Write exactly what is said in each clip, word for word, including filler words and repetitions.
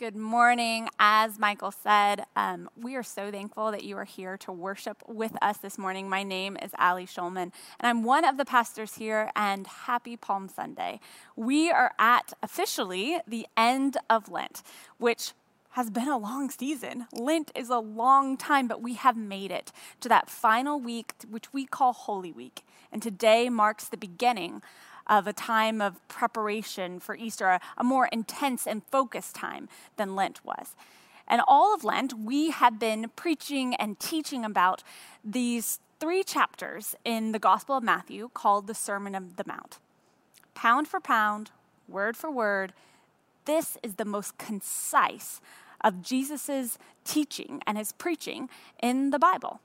Good morning. As Michael said, um, we are so thankful that you are here to worship with us this morning. My name is Allie Schulman, and I'm one of the pastors here, and happy Palm Sunday. We are at, officially, the end of Lent, which has been a long season. Lent is a long time, but we have made it to that final week, which we call Holy Week, and today marks the beginning of a time of preparation for Easter, a, a more intense and focused time than Lent was. And all of Lent, we have been preaching and teaching about these three chapters in the Gospel of Matthew called the Sermon on the Mount. Pound for pound, word for word, this is the most concise of Jesus's teaching and his preaching in the Bible.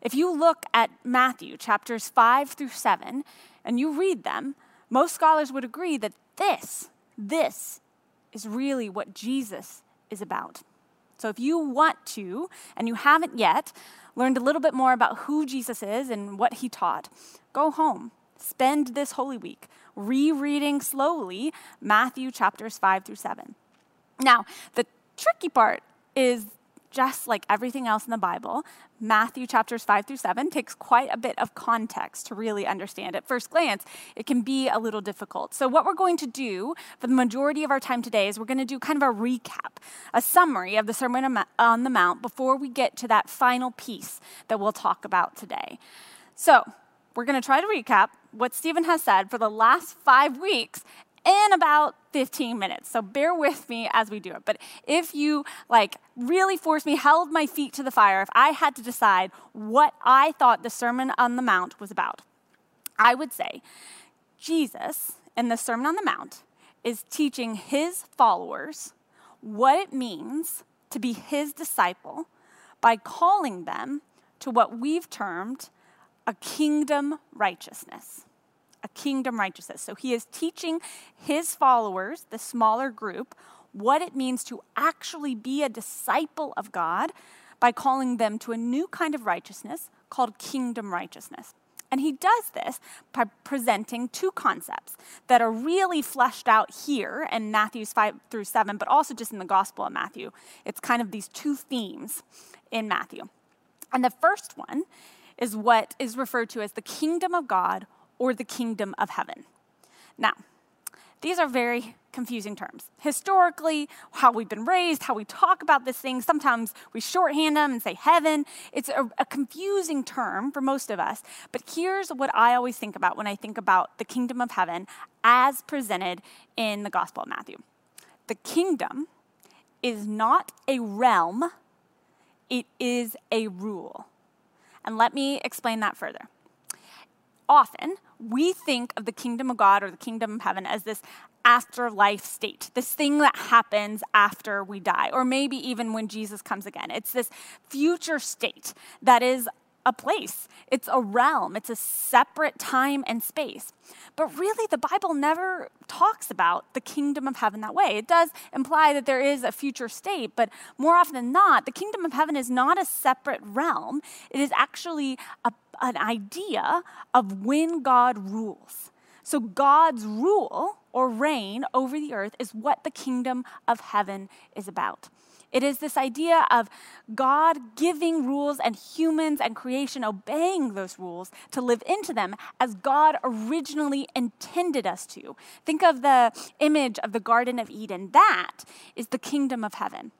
If you look at Matthew chapters five through seven and you read them, most scholars would agree that this, this is really what Jesus is about. So if you want to, and you haven't yet, learned a little bit more about who Jesus is and what he taught, go home. Spend this Holy Week rereading slowly Matthew chapters five through seven. Now, the tricky part is, just like everything else in the Bible, Matthew chapters five through seven takes quite a bit of context to really understand. At first glance, it can be a little difficult. So what we're going to do for the majority of our time today is we're going to do kind of a recap, a summary of the Sermon on the Mount before we get to that final piece that we'll talk about today. So we're going to try to recap what Stephen has said for the last five weeks in about fifteen minutes. So bear with me as we do it. But if you like really forced me, held my feet to the fire, if I had to decide what I thought the Sermon on the Mount was about, I would say Jesus in the Sermon on the Mount is teaching his followers what it means to be his disciple by calling them to what we've termed a kingdom righteousness. A kingdom righteousness. So he is teaching his followers, the smaller group, what it means to actually be a disciple of God by calling them to a new kind of righteousness called kingdom righteousness. And he does this by presenting two concepts that are really fleshed out here in Matthew five through seven, but also just in the Gospel of Matthew. It's kind of these two themes in Matthew. And the first one is what is referred to as the kingdom of God or the kingdom of heaven. Now, these are very confusing terms. Historically, how we've been raised, how we talk about this thing, sometimes we shorthand them and say heaven. It's a, a confusing term for most of us, but here's what I always think about when I think about the kingdom of heaven as presented in the Gospel of Matthew. The kingdom is not a realm, it is a rule. And let me explain that further. Often, we think of the kingdom of God or the kingdom of heaven as this afterlife state, this thing that happens after we die, or maybe even when Jesus comes again. It's this future state that is a place. It's a realm. It's a separate time and space. But really, the Bible never talks about the kingdom of heaven that way. It does imply that there is a future state, but more often than not, the kingdom of heaven is not a separate realm. It is actually a, an idea of when God rules. So God's rule or reign over the earth is what the kingdom of heaven is about. It is this idea of God giving rules and humans and creation obeying those rules to live into them as God originally intended us to. Think of the image of the Garden of Eden. That is the kingdom of heaven.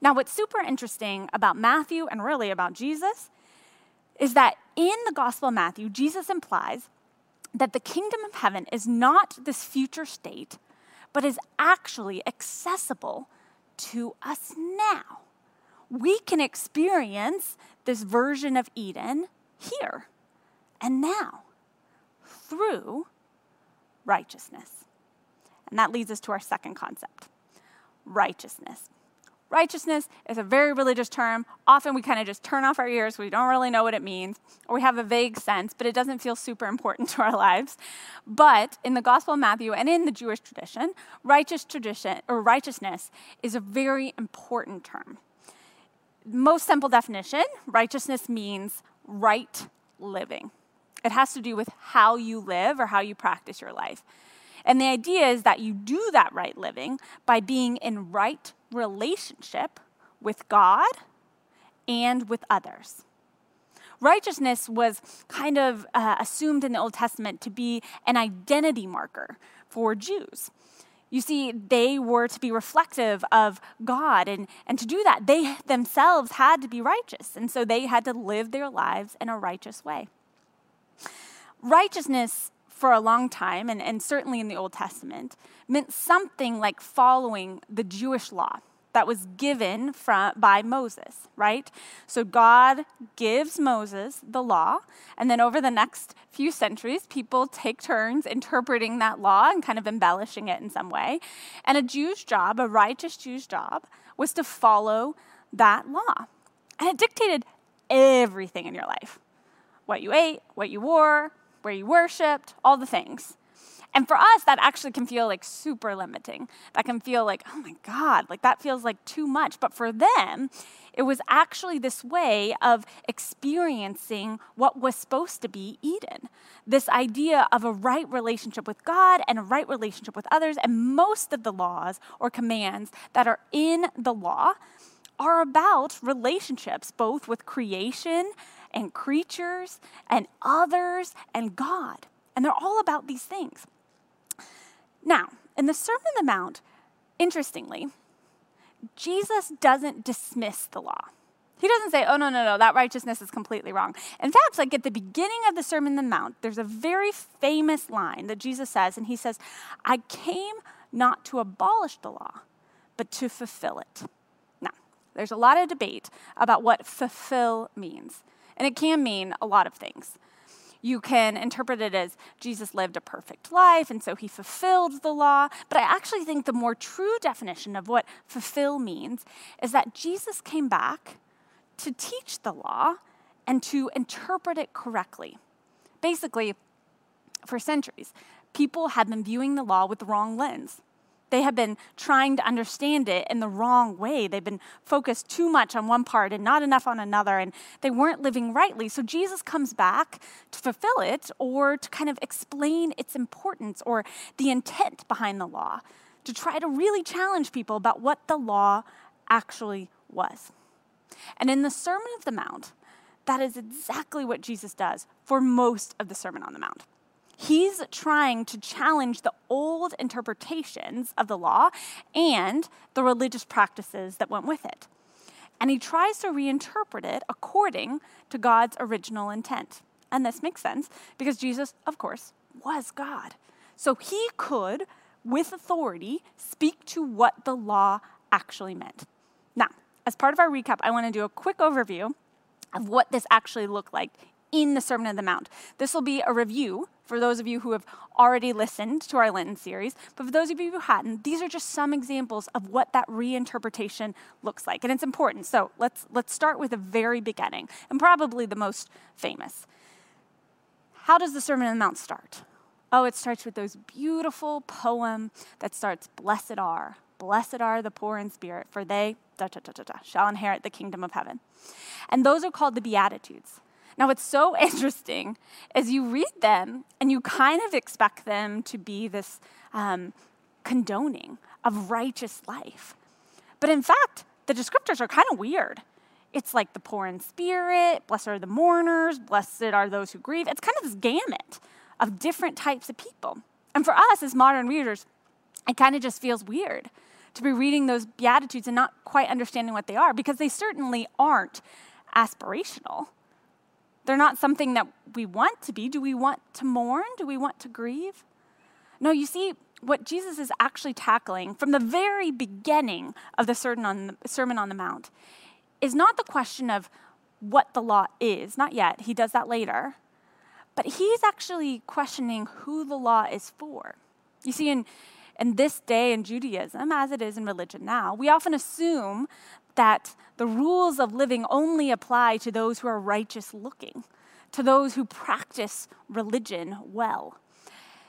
Now, what's super interesting about Matthew and really about Jesus is that in the Gospel of Matthew, Jesus implies that the kingdom of heaven is not this future state, but is actually accessible to us now. We can experience this version of Eden here and now through righteousness. And that leads us to our second concept, righteousness. Righteousness is a very religious term. Often we kind of just turn off our ears. We don't really know what it means, or we have a vague sense, but it doesn't feel super important to our lives. But in the Gospel of Matthew and in the Jewish tradition, righteous tradition or righteousness is a very important term. Most simple definition, righteousness means right living. It has to do with how you live or how you practice your life. And the idea is that you do that right living by being in right relationship with God and with others. Righteousness was kind of uh, assumed in the Old Testament to be an identity marker for Jews. You see, they were to be reflective of God, and, and to do that, they themselves had to be righteous, and so they had to live their lives in a righteous way. Righteousness for a long time, and, and certainly in the Old Testament, meant something like following the Jewish law that was given from, by Moses, right? So God gives Moses the law, and then over the next few centuries, people take turns interpreting that law and kind of embellishing it in some way. And a Jew's job, a righteous Jew's job, was to follow that law. And it dictated everything in your life. What you ate, what you wore, where you worshiped, all the things. And for us, that actually can feel like super limiting. That can feel like, oh my God, like that feels like too much. But for them, it was actually this way of experiencing what was supposed to be Eden. This idea of a right relationship with God and a right relationship with others. And most of the laws or commands that are in the law are about relationships, both with creation and creatures and others and God. And they're all about these things. Now, in the Sermon on the Mount, interestingly, Jesus doesn't dismiss the law. He doesn't say, oh, no, no, no, that righteousness is completely wrong. In fact, like at the beginning of the Sermon on the Mount, there's a very famous line that Jesus says, and he says, I came not to abolish the law, but to fulfill it. Now, there's a lot of debate about what fulfill means, and it can mean a lot of things. You can interpret it as Jesus lived a perfect life, and so he fulfilled the law. But I actually think the more true definition of what fulfill means is that Jesus came back to teach the law and to interpret it correctly. Basically, for centuries, people had been viewing the law with the wrong lens. They have been trying to understand it in the wrong way. They've been focused too much on one part and not enough on another, and they weren't living rightly. So Jesus comes back to fulfill it, or to kind of explain its importance or the intent behind the law, to try to really challenge people about what the law actually was. And in the Sermon on the Mount, that is exactly what Jesus does for most of the Sermon on the Mount. He's trying to challenge the old interpretations of the law and the religious practices that went with it. And he tries to reinterpret it according to God's original intent. And this makes sense because Jesus, of course, was God. So he could, with authority, speak to what the law actually meant. Now, as part of our recap, I want to do a quick overview of what this actually looked like in the Sermon on the Mount. This will be a review for those of you who have already listened to our Lenten series, but for those of you who hadn't, these are just some examples of what that reinterpretation looks like, and it's important. So let's let's start with the very beginning, and probably the most famous. How does the Sermon on the Mount start? Oh, it starts with those beautiful poem that starts, "Blessed are, blessed are the poor in spirit, for they da, da, da, da, da, shall inherit the kingdom of heaven." And those are called the Beatitudes. Now, what's so interesting is you read them and you kind of expect them to be this um, condoning of righteous life. But in fact, the descriptors are kind of weird. It's like the poor in spirit, blessed are the mourners, blessed are those who grieve. It's kind of this gamut of different types of people. And for us as modern readers, it kind of just feels weird to be reading those Beatitudes and not quite understanding what they are, because they certainly aren't aspirational. They're not something that we want to be. Do we want to mourn? Do we want to grieve? No, you see, what Jesus is actually tackling from the very beginning of the Sermon on the, Sermon on the Mount is not the question of what the law is, not yet, he does that later, but he's actually questioning who the law is for. You see, in, in this day in Judaism, as it is in religion now, we often assume that the rules of living only apply to those who are righteous looking, to those who practice religion well.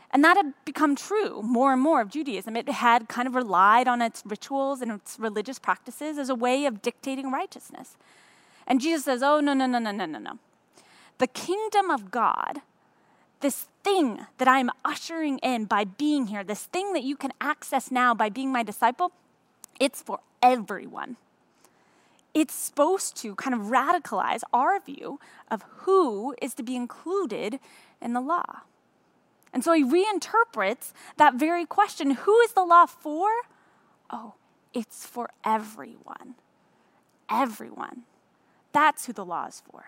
And that had become true more and more of Judaism. It had kind of relied on its rituals and its religious practices as a way of dictating righteousness. And Jesus says, oh, no, no, no, no, no, no, no. The kingdom of God this thing that I'm ushering in by being here, this thing that you can access now by being my disciple, it's for everyone. It's supposed to kind of radicalize our view of who is to be included in the law. And so he reinterprets that very question, who is the law for? Oh, it's for everyone. Everyone. That's who the law is for.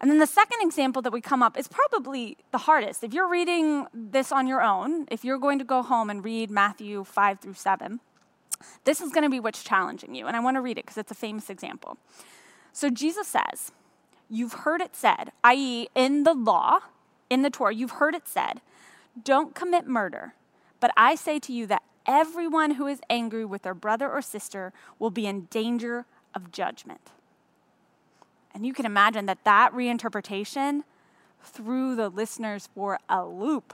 And then the second example that we come up is probably the hardest. If you're reading this on your own, if you're going to go home and read Matthew five through seven, this is going to be what's challenging you. And I want to read it because it's a famous example. So Jesus says, you've heard it said, that is in the law, in the Torah, you've heard it said, don't commit murder. But I say to you that everyone who is angry with their brother or sister will be in danger of judgment. And you can imagine that that reinterpretation threw the listeners for a loop.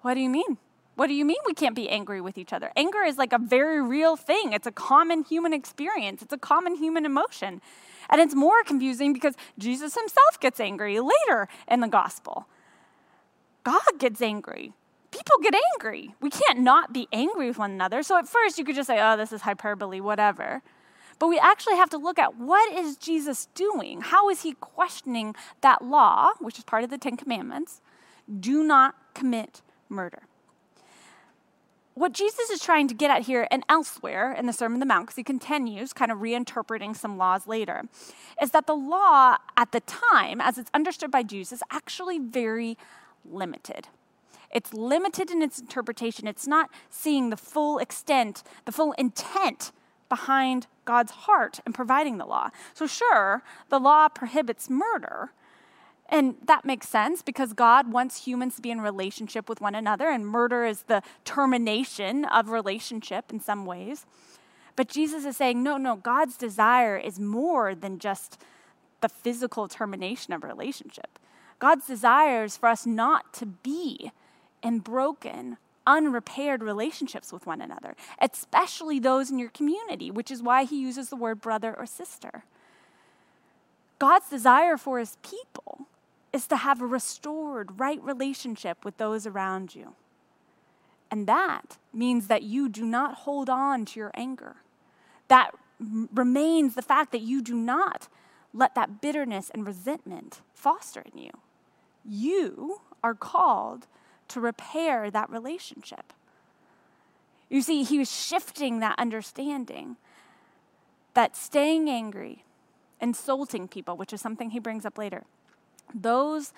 What do you mean? What do you mean we can't be angry with each other? Anger is like a very real thing. It's a common human experience. It's a common human emotion. And it's more confusing because Jesus himself gets angry later in the gospel. God gets angry. People get angry. We can't not be angry with one another. So at first you could just say, oh, this is hyperbole, whatever. But we actually have to look at what is Jesus doing? How is he questioning that law, which is part of the Ten Commandments, do not commit murder? What Jesus is trying to get at here and elsewhere in the Sermon on the Mount, because he continues kind of reinterpreting some laws later, is that the law at the time, as it's understood by Jews, is actually very limited. It's limited in its interpretation. It's not seeing the full extent, the full intent behind God's heart in providing the law. So sure, the law prohibits murder, and that makes sense because God wants humans to be in relationship with one another, and murder is the termination of relationship in some ways. But Jesus is saying, no, no, God's desire is more than just the physical termination of relationship. God's desire is for us not to be in broken, unrepaired relationships with one another, especially those in your community, which is why he uses the word brother or sister. God's desire for his people is to have a restored, right relationship with those around you. And that means that you do not hold on to your anger. That remains the fact that you do not let that bitterness and resentment foster in you. You are called to repair that relationship. You see, he was shifting that understanding that staying angry, insulting people, which is something he brings up later, those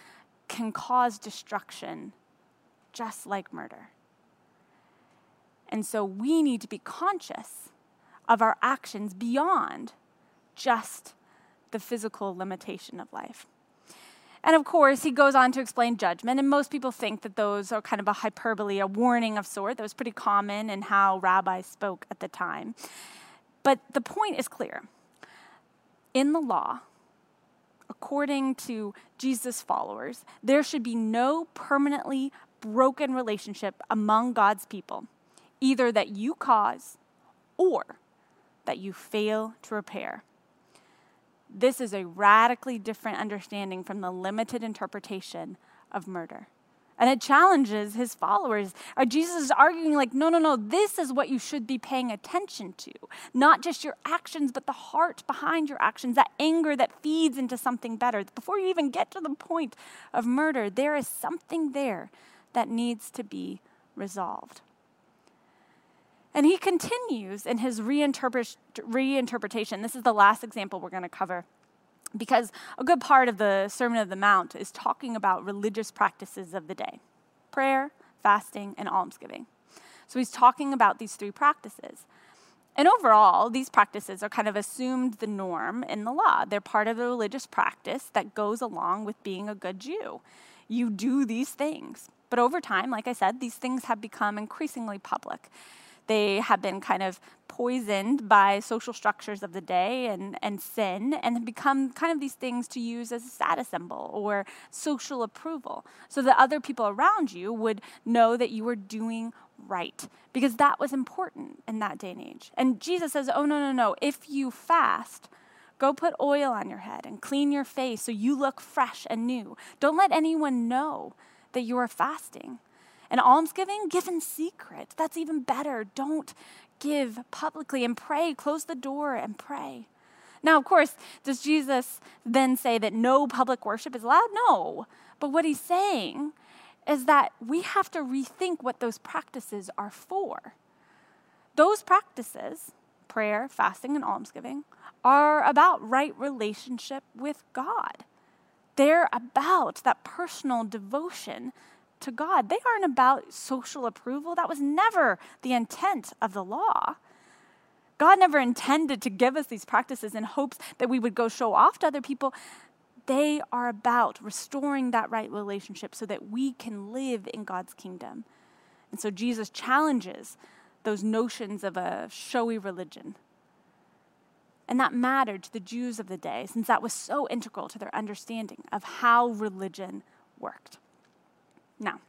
can cause destruction just like murder. And so we need to be conscious of our actions beyond just the physical limitation of life. And of course, he goes on to explain judgment, and most people think that those are kind of a hyperbole, a warning of sort. That was pretty common in how rabbis spoke at the time. But the point is clear. In the law, according to Jesus' followers, there should be no permanently broken relationship among God's people, either that you cause or that you fail to repair. This is a radically different understanding from the limited interpretation of murder. And it challenges his followers. Jesus is arguing like, no, no, no, this is what you should be paying attention to. Not just your actions, but the heart behind your actions, that anger that feeds into something better. Before you even get to the point of murder, there is something there that needs to be resolved. And he continues in his reinterpret- reinterpretation. This is the last example we're going to cover, because a good part of the Sermon on the Mount is talking about religious practices of the day: prayer, fasting, and almsgiving. So he's talking about these three practices. And overall, these practices are kind of assumed the norm in the law. They're part of a religious practice that goes along with being a good Jew. You do these things. But over time, like I said, these things have become increasingly public. They have been kind of poisoned by social structures of the day and, and sin, and have become kind of these things to use as a status symbol or social approval, so that other people around you would know that you were doing right, because that was important in that day and age. And Jesus says, oh, no, no, no, if you fast, Go put oil on your head and clean your face so you look fresh and new. Don't let anyone know that you are fasting. And almsgiving, give in secret. That's even better. Don't give publicly and pray. Close the door and pray. Now, of course, does Jesus then say that no public worship is allowed? No. But what he's saying is that we have to rethink what those practices are for. Those practices, prayer, fasting, and almsgiving, are about right relationship with God. They're about that personal devotion to God. They aren't about social approval. That was never the intent of the law. God never intended to give us these practices in hopes that we would go show off to other people. They are about restoring that right relationship so that we can live in God's kingdom. And so Jesus challenges those notions of a showy religion. And that mattered to the Jews of the day, since that was so integral to their understanding of how religion worked. Now,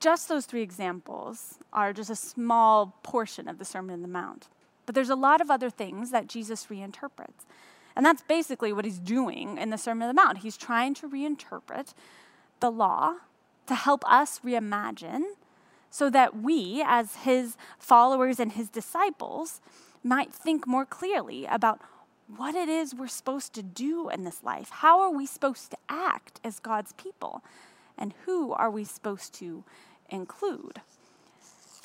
just those three examples are just a small portion of the Sermon on the Mount. But there's a lot of other things that Jesus reinterprets. And that's basically what he's doing in the Sermon on the Mount. He's trying to reinterpret the law to help us reimagine so that we, as his followers and his disciples, might think more clearly about what it is we're supposed to do in this life. How are we supposed to act as God's people? And who are we supposed to include?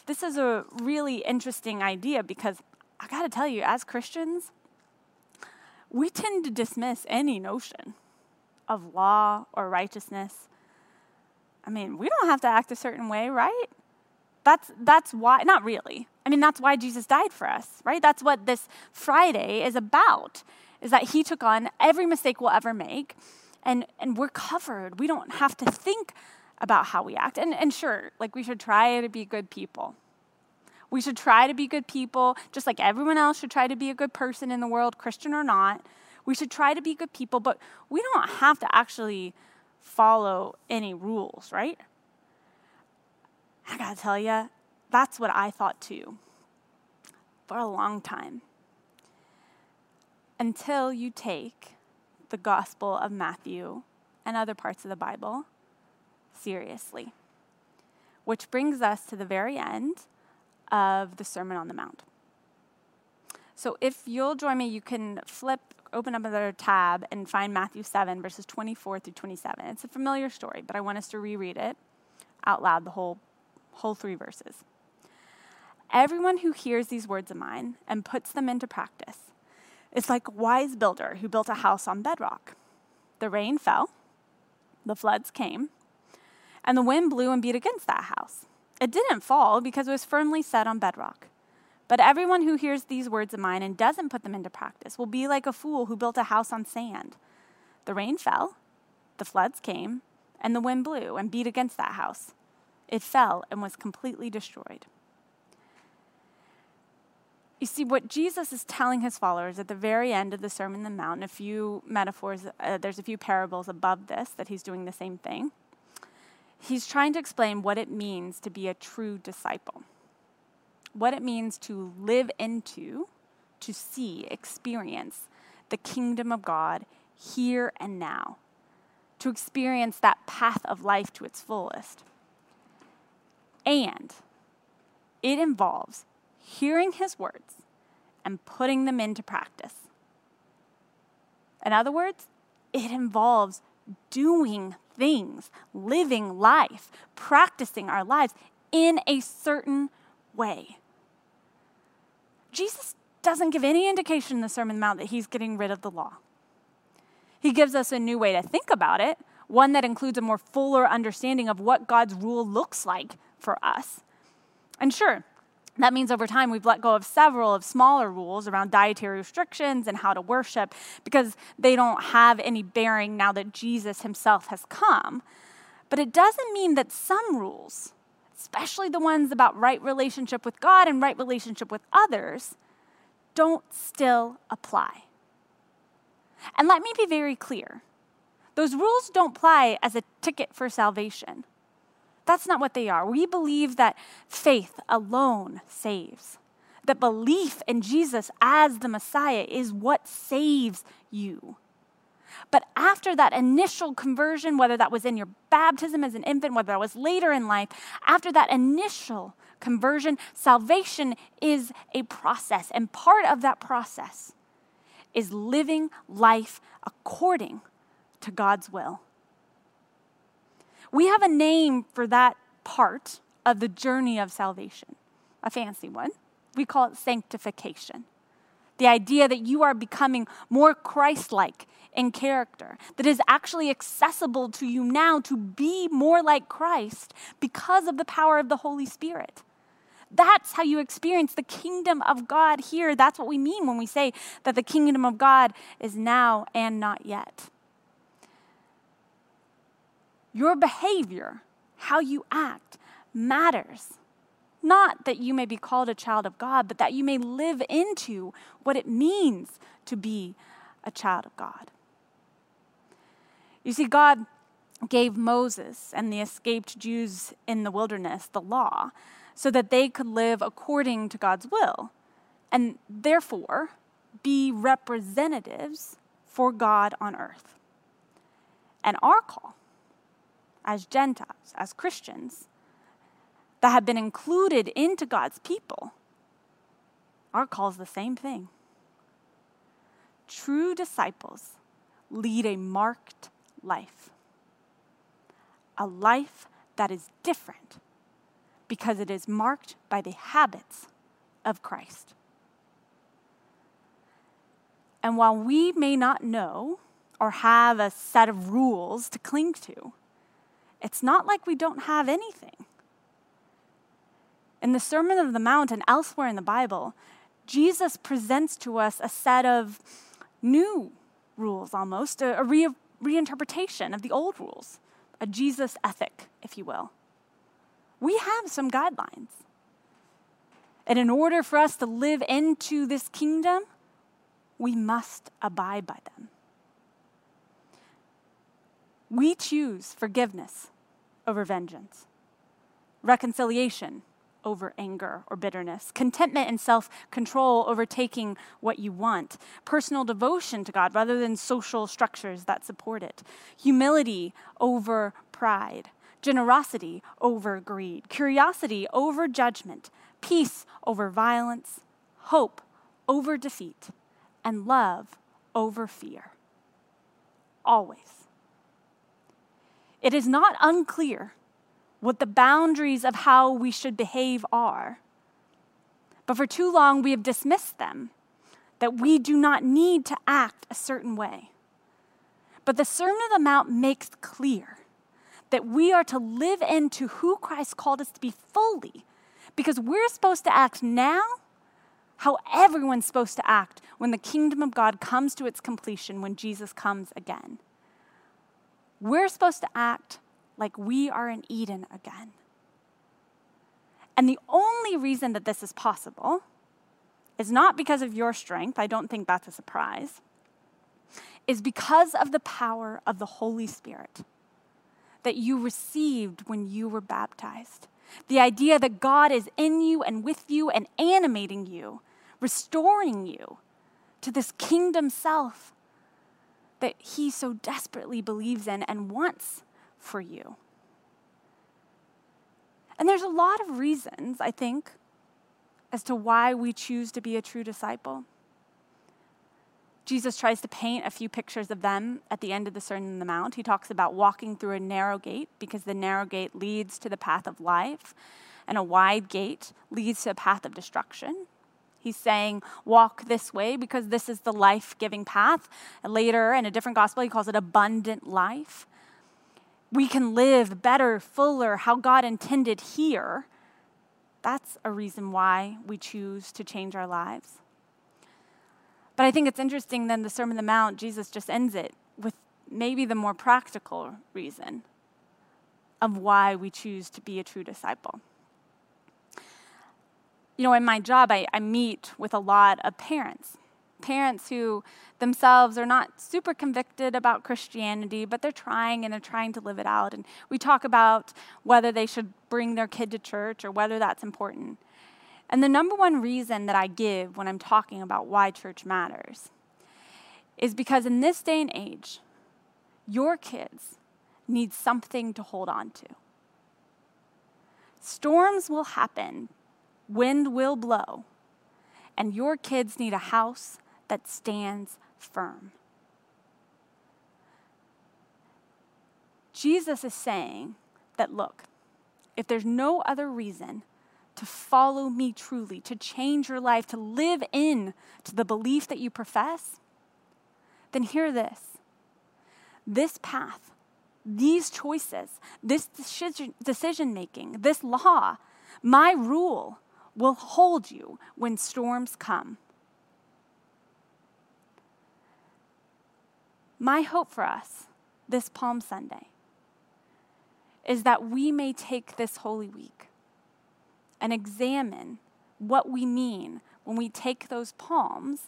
This is a really interesting idea because I gotta tell you, as Christians, we tend to dismiss any notion of law or righteousness. I mean, we don't have to act a certain way, right? That's that's why, not really. I mean, that's why Jesus died for us, right? That's what this Friday is about, is that he took on every mistake we'll ever make, and, and we're covered. We don't have to think about how we act. And, and sure, like we should try to be good people. We should try to be good people, just like everyone else should try to be a good person in the world, Christian or not. We should try to be good people, but we don't have to actually follow any rules, right? I gotta tell you, that's what I thought too for a long time. Until you take the Gospel of Matthew and other parts of the Bible seriously. Which brings us to the very end of the Sermon on the Mount. So if you'll join me, you can flip, open up another tab and find Matthew seven, verses twenty-four through twenty-seven. It's a familiar story, but I want us to reread it out loud, the whole, whole three verses. Everyone who hears these words of mine and puts them into practice is like a wise builder who built a house on bedrock. The rain fell, the floods came, and the wind blew and beat against that house. It didn't fall because it was firmly set on bedrock. But everyone who hears these words of mine and doesn't put them into practice will be like a fool who built a house on sand. The rain fell, the floods came, and the wind blew and beat against that house. It fell and was completely destroyed. You see, what Jesus is telling his followers at the very end of the Sermon on the Mount, and a few metaphors, uh, there's a few parables above this that he's doing the same thing. He's trying to explain what it means to be a true disciple, what it means to live into, to see, experience the kingdom of God here and now, to experience that path of life to its fullest. And it involves hearing his words and putting them into practice. In other words, it involves doing things, living life, practicing our lives in a certain way. Jesus doesn't give any indication in the Sermon on the Mount that he's getting rid of the law. He gives us a new way to think about it, one that includes a more fuller understanding of what God's rule looks like for us. And sure, that means over time we've let go of several of smaller rules around dietary restrictions and how to worship because they don't have any bearing now that Jesus himself has come. But it doesn't mean that some rules, especially the ones about right relationship with God and right relationship with others, don't still apply. And let me be very clear. Those rules don't apply as a ticket for salvation. That's not what they are. We believe that faith alone saves. that belief in Jesus as the Messiah is what saves you. But after that initial conversion, whether that was in your baptism as an infant, whether that was later in life, after that initial conversion, salvation is a process. And part of that process is living life according to God's will. We have a name for that part of the journey of salvation, a fancy one. We call it sanctification. The idea that you are becoming more Christ-like in character, that is actually accessible to you now to be more like Christ because of the power of the Holy Spirit. That's how you experience the kingdom of God here. That's what we mean when we say that the kingdom of God is now and not yet. Your behavior, how you act, matters. Not that you may be called a child of God, but that you may live into what it means to be a child of God. You see, God gave Moses and the escaped Jews in the wilderness the law so that they could live according to God's will and therefore be representatives for God on earth. And our call as Gentiles, as Christians, that have been included into God's people, our call is the same thing. True disciples lead a marked life, a life that is different because it is marked by the habits of Christ. And while we may not know or have a set of rules to cling to, it's not like we don't have anything. In the Sermon on the Mount and elsewhere in the Bible, Jesus presents to us a set of new rules almost, a, a re- reinterpretation of the old rules, a Jesus ethic, if you will. We have some guidelines. And in order for us to live into this kingdom, we must abide by them. We choose forgiveness over vengeance, reconciliation over anger or bitterness, contentment and self-control over taking what you want, personal devotion to God rather than social structures that support it, humility over pride, generosity over greed, curiosity over judgment, peace over violence, hope over defeat, and love over fear. Always. It is not unclear what the boundaries of how we should behave are. But for too long, we have dismissed them, that we do not need to act a certain way. But the Sermon on the Mount makes clear that we are to live into who Christ called us to be fully, because we're supposed to act now how everyone's supposed to act when the kingdom of God comes to its completion, when Jesus comes again. We're supposed to act like we are in Eden again. And the only reason that this is possible is not because of your strength, I don't think that's a surprise, is because of the power of the Holy Spirit that you received when you were baptized. The idea that God is in you and with you and animating you, restoring you to this kingdom self that he so desperately believes in and wants for you. And there's a lot of reasons, I think, as to why we choose to be a true disciple. Jesus tries to paint a few pictures of them at the end of the Sermon on the Mount. He talks about walking through a narrow gate because the narrow gate leads to the path of life and a wide gate leads to a path of destruction. He's saying, walk this way because this is the life-giving path. And later in a different gospel, he calls it abundant life. We can live better, fuller, how God intended here. That's a reason why we choose to change our lives. But I think it's interesting then the Sermon on the Mount, Jesus just ends it with maybe the more practical reason of why we choose to be a true disciple. You know, in my job, I, I meet with a lot of parents. Parents who themselves are not super convicted about Christianity, but they're trying and they're trying to live it out. And we talk about whether they should bring their kid to church or whether that's important. And the number one reason that I give when I'm talking about why church matters is because in this day and age, your kids need something to hold on to. Storms will happen, wind will blow, and your kids need a house that stands firm. Jesus is saying that, look, if there's no other reason to follow me truly, to change your life, to live in to the belief that you profess, then hear this. This path, these choices, this decision-making, this law, my rule will hold you when storms come. My hope for us this Palm Sunday is that we may take this Holy Week and examine what we mean when we take those palms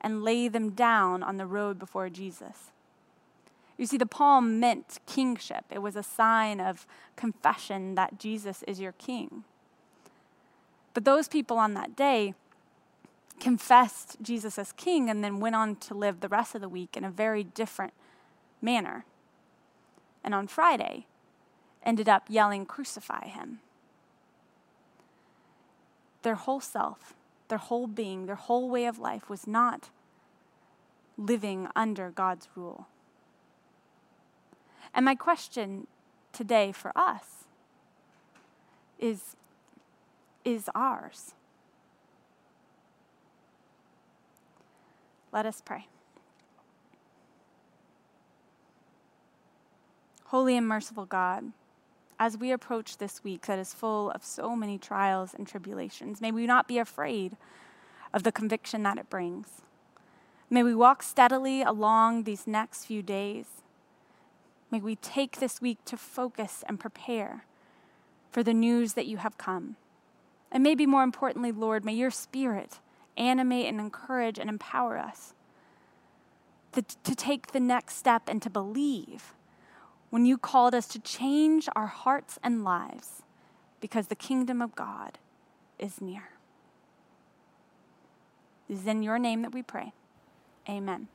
and lay them down on the road before Jesus. You see, the palm meant kingship. It was a sign of confession that Jesus is your king. But those people on that day confessed Jesus as king and then went on to live the rest of the week in a very different manner. And on Friday, ended up yelling, "Crucify him." Their whole self, their whole being, their whole way of life was not living under God's rule. And my question today for us is, is ours. Let us pray. Holy and merciful God, as we approach this week that is full of so many trials and tribulations, may we not be afraid of the conviction that it brings. May we walk steadily along these next few days. May we take this week to focus and prepare for the news that you have come. And maybe more importantly, Lord, may your Spirit animate and encourage and empower us to, to take the next step and to believe when you called us to change our hearts and lives, because the kingdom of God is near. It is in your name that we pray. Amen.